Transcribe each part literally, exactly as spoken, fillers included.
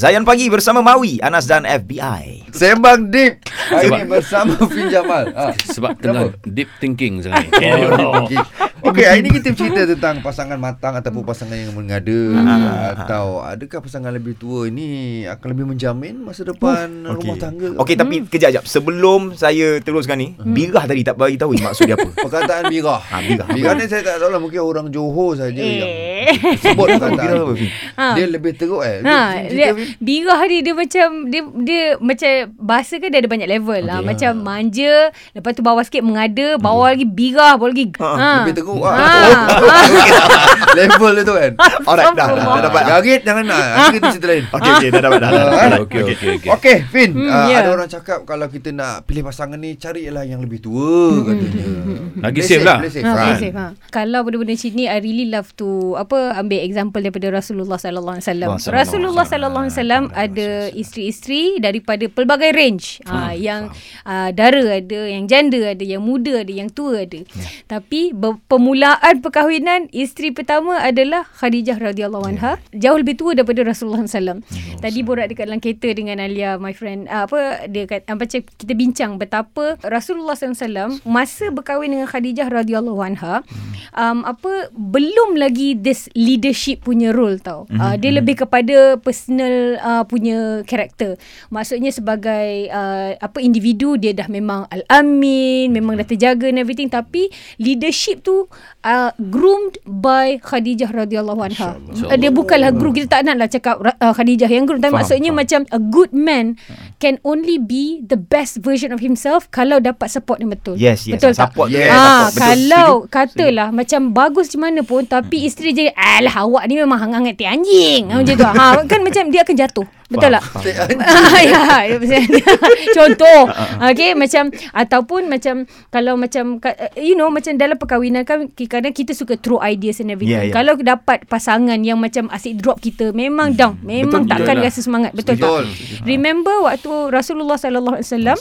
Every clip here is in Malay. Zayan Pagi bersama Mawi, Anas dan F B I. Sembang Deep hari ini bersama Fynn Jamal. Ha. Sebab tengah deep thinking sekarang ni. Oh. Okey, hari ini kita cerita tentang pasangan matang ataupun pasangan yang mengada, ha, atau adakah pasangan lebih tua ini akan lebih menjamin masa depan okay. rumah tangga. Okey, hmm. tapi kejap-kejap sebelum saya teruskan ni, hmm. birah tadi tak bagi tahu maksud dia apa. Perkataan birah. Ha, birah. Birah ni saya tak tahu lah, mungkin orang Johor saja eh. yang sebut perkataan apa. Ha. Dia lebih teruk eh. Ha. Dia, birah dia dia macam dia dia macam bahasa kan dia ada banyak level okay. lah. Macam manja, lepas tu bawah sikit mengada, bawah lagi birah, bawah lagi ha. Ha. lebih teruk ha. Ha. Ha. Level dia tu kan. Alright, dah, dah, dah dapat. Garit jangan nak. Kita cerita lain. Okey okey dah dapat dah. Okey okey okey. Okey Fynn, hmm, uh, yeah. ada orang cakap kalau kita nak pilih pasangan ni carilah yang lebih tua katanya. Lagi safe lah. Kalau benda-benda sini I really love to apa ambil example daripada Rasulullah sallallahu alaihi wasallam. Rasulullah sallallahu alaihi wasallam ada isteri-isteri daripada pelbagai range. Hmm. Ha, yang uh, dara ada, yang janda ada, yang muda ada, yang tua ada. Hmm. Tapi ber- permulaan perkahwinan isteri pertama adalah Khadijah radhiyallahu anha, yeah. jauh lebih tua daripada Rasulullah sallallahu alaihi wasallam. Hmm. Tadi borak dekat dalam kereta dengan Alia my friend, uh, apa dia kata, macam kita bincang betapa Rasulullah sallallahu alaihi wasallam masa berkahwin dengan Khadijah radhiyallahu anha, um, apa belum lagi this leadership punya role tau. Uh, dia lebih kepada personal uh, punya karakter. Maksudnya sebagai uh, apa individu dia dah memang al-amin, memang dah terjaga and everything, tapi leadership tu uh, groomed by Khadijah radhiyallahu anha. Uh, dia bukanlah guru, kita tak naklah cakap uh, Khadijah yang groom, tapi faham, maksudnya faham. Macam a good man can only be the best version of himself kalau dapat support yang betul. Yes, yes. Betul support tak? Yes, ah, support. Kalau betul. Katalah Sejuk. Macam bagus macam mana pun tapi hmm. isteri jadi alah awak ni memang hangat hati anjing hmm. macam tu. Ha, kan macam dia akan jatuh. Betul tak? Ya, contoh. Okey, macam ataupun macam kalau macam you know macam dalam perkahwinan kan kadang kita suka throw ideas and everything. Yeah, yeah. Kalau dapat pasangan yang macam asyik drop kita memang down, memang betul, takkan rasa semangat. Betul tak? Remember waktu Rasulullah sallallahu alaihi wasallam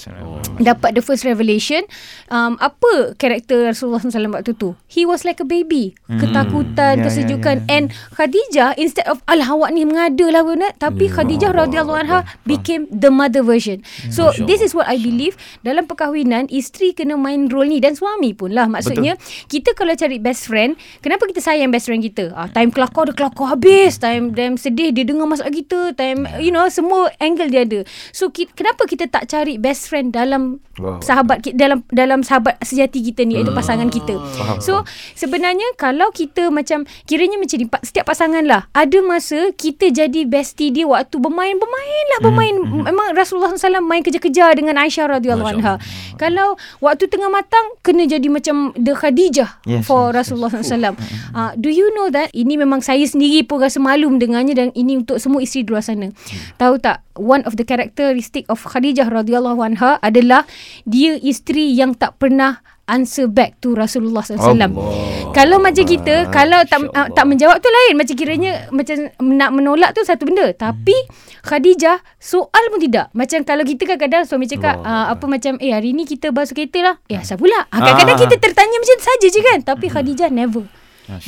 dapat the first revelation, um, apa karakter Rasulullah sallallahu alaihi wasallam waktu tu? He was like a baby. Ketakutan, mm. yeah, kesejukan yeah, yeah, yeah. and Khadijah instead of al hawak ni mengadalah benar, tapi yeah. Khadijah radhiyallahu anha became the mother version. So this is what I believe dalam perkahwinan isteri kena main role ni dan suami pun lah. Maksudnya betul. Kita kalau cari best friend, kenapa kita sayang best friend kita? Ah, time kelakar dia kelakar habis, time time sedih dia dengar masalah kita, time you know semua angle dia ada. So kita, kenapa kita tak cari best friend dalam wow. sahabat dalam dalam sahabat sejati kita ni, iaitu pasangan kita. So sebenarnya kalau kita macam kiranya macam setiap pasangan lah ada masa kita jadi bestie dia waktu bermain bermain lah bermain mm-hmm. memang Rasulullah sallallahu alaihi wasallam main kejar-kejar dengan Aisyah radhiyallahu anha. Kalau waktu tengah matang kena jadi macam the Khadijah yes, for yes, Rasulullah yes. sallallahu alaihi wasallam. Uh, do you know that ini memang saya sendiri pun rasa malu mendengarnya dan ini untuk semua isteri di luar sana. Hmm. Tahu tak one of the characteristic of Khadijah radhiyallahu anha adalah dia isteri yang tak pernah answer back to Rasulullah sallallahu alaihi wasallam. Allah. Kalau macam kita, ah, kalau tak uh, tak menjawab tu lain. Macam kiranya macam nak menolak tu satu benda. Tapi Khadijah soal pun tidak. Macam kalau kita kadang-kadang suami cakap uh, apa macam eh hari ni kita basuh kereta lah. Eh asal pula? Kadang-kadang ah. kita tertanya macam saja je kan. Tapi Khadijah never.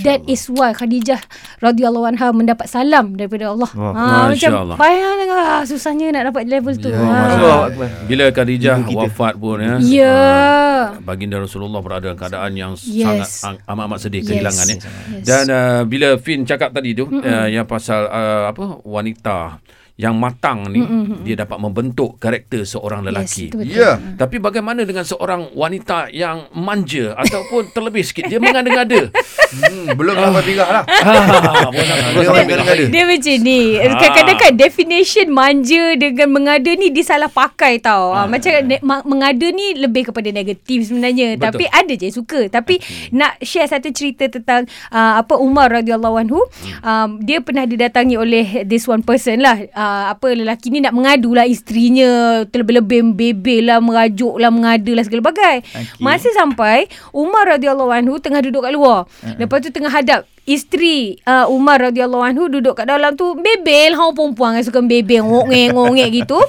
That is why Khadijah radhiyallahu anha mendapat salam daripada Allah. Oh, ha, macam payahlah susahnya nak dapat level tu. Yeah, ha. Bila Khadijah wafat pun ya. Yeah. Uh, baginda Rasulullah berada dalam keadaan yang yes. sangat amat-amat sedih yes. kehilangan ya. Yes. Dan uh, bila Fynn cakap tadi tu uh, yang pasal uh, apa wanita yang matang ni mm-hmm. dia dapat membentuk karakter seorang lelaki. Yes, yeah. Tapi bagaimana dengan seorang wanita yang manja ataupun terlebih sikit dia mengada-ngada. hmm, belum sampai birah lah. Dia macam ni. Kadang-kadang definition manja dengan mengada ni dia salah pakai tau. Ha, macam ne- ma- mengada ni lebih kepada negatif sebenarnya. Betul. Tapi ada je suka. Tapi hmm. nak share satu cerita tentang uh, apa Umar radhiyallahu anhu. Um, dia pernah didatangi oleh this one person lah. Uh, apa lelaki ni nak mengadulah isterinya terlebih-lebih bebel lah, merajuk lah, mengada lah segala bagai okay. Masa sampai Umar radhiyallahu anhu tengah duduk kat luar uh-uh. lepas tu tengah hadap isteri uh, Umar radhiyallahu anhu duduk kat dalam tu bebel. Hang perempuan yang suka bebel ngongek-ngongek gitu.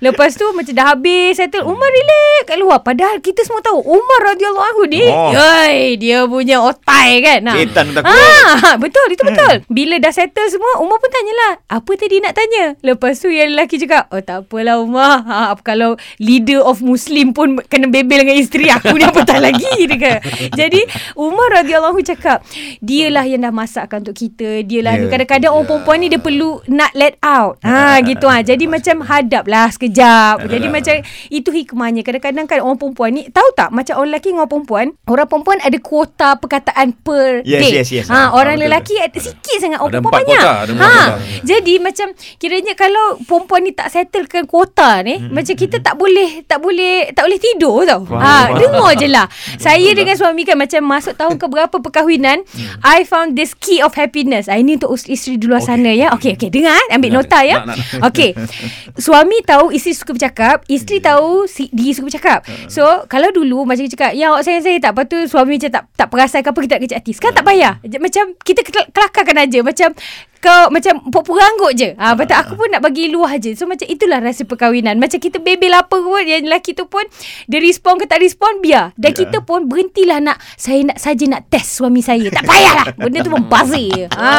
Lepas tu macam dah habis settle, Umar relax kat luar. Padahal kita semua tahu Umar radhiyallahu anhu ni oh. yoi, dia punya otai kan. Setan ha. ha, betul itu betul. Hmm. Bila dah settle semua, Umar pun tanyalah, apa tadi nak tanya? Lepas tu yang lelaki cakap, "Oh tak apalah Umar. Ha, kalau leader of muslim pun kena bebel dengan isteri aku ni apatah lagi." Dia jadi Umar radhiyallahu anhu cakap, dialah yang dah masakkan untuk kita. Dialah yeah. kadang-kadang yeah. orang perempuan ni dia perlu nak let out. Ha yeah. gitu ah. Ha. Jadi yeah. macam hadaplah sekejap. Yeah. Jadi yeah. macam itu hikmahnya. Kadang-kadang kan orang perempuan ni tahu tak macam orang lelaki dengan orang perempuan, orang perempuan ada kuota perkataan per yes, day. Yes, yes, ha, ha, orang betul. Lelaki ada sikit sangat, orang perempuan banyak. Kota, ha. Jadi macam kiranya kalau perempuan ni tak settlekan kuota ni, hmm. macam kita tak boleh tak boleh tak boleh tidur tau. Wow. Ha, dengar je lah. Saya dengan suami kan macam masuk tahun ke berapa perkahwinan, I found this key of happiness. Ah, ini untuk isteri di luar okay. sana ya. Okey okey dengar, ambil nak, nota ya. Okey. Suami tahu isteri suka bercakap, isteri yeah. tahu si, dia suka bercakap. Uh. So kalau dulu macam dia cakap, "Ya awak sayang saya tak," lepas tu suami macam tak tak perasan apa, kita nak kecil hati. Sekarang uh. tak payah. Macam kita kelakarkan aja, macam kau macam puranggut je. Ah, betul aku pun nak bagi luah je. So macam itulah rasa perkahwinan. Macam kita bebel apa pun, yang lelaki tu pun dia respon ke tak respon biar. Dan yeah. kita pun berhentilah nak saya nak saja nak test suami saya. Tak payahlah. Benda tu membazir je. Ha.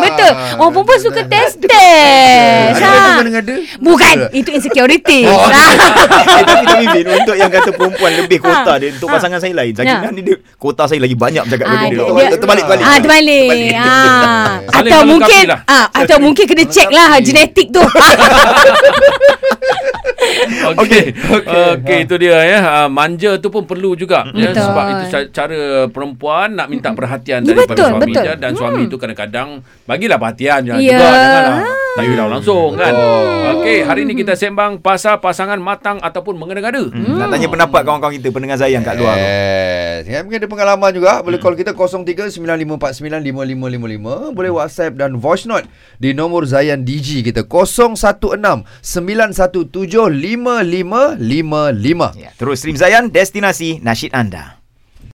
Betul. Orang perempuan suka test test. Ha. Bukan itu insecurity. Oh. Itu kita bibin untuk yang kata perempuan lebih kuota dia, untuk pasangan saya lain. Sakinah ni dia kuota saya lagi banyak cakap benda dia. Terbalik-balik. Ah, terbalik. Ha. Atau mungkin ah, atau mungkin kena check lah genetik tu. Okey, okey, okay, itu dia ya. Uh, manja tu pun perlu juga ya, sebab itu cara perempuan nak minta perhatian mm-hmm. daripada betul, suami betul. Dia, dan hmm. suami itu kadang-kadang bagilah perhatian jangan yeah. juga janganlah tayulah langsung kan. Oh. Okey, hari ni kita sembang pasal pasangan matang ataupun mengada-ngada. Hmm. Nak tanya pendapat kawan-kawan kita pendengar sayang kat luar. Yes. Ya, mungkin ada pengalaman juga. Boleh call kita kosong tiga sembilan lima empat sembilan lima lima lima lima. Boleh WhatsApp dan voice note di nombor Zayan D G kita kosong satu enam sembilan satu tujuh lima lima lima lima. Ya, terus stream Zayan destinasi nasyid anda.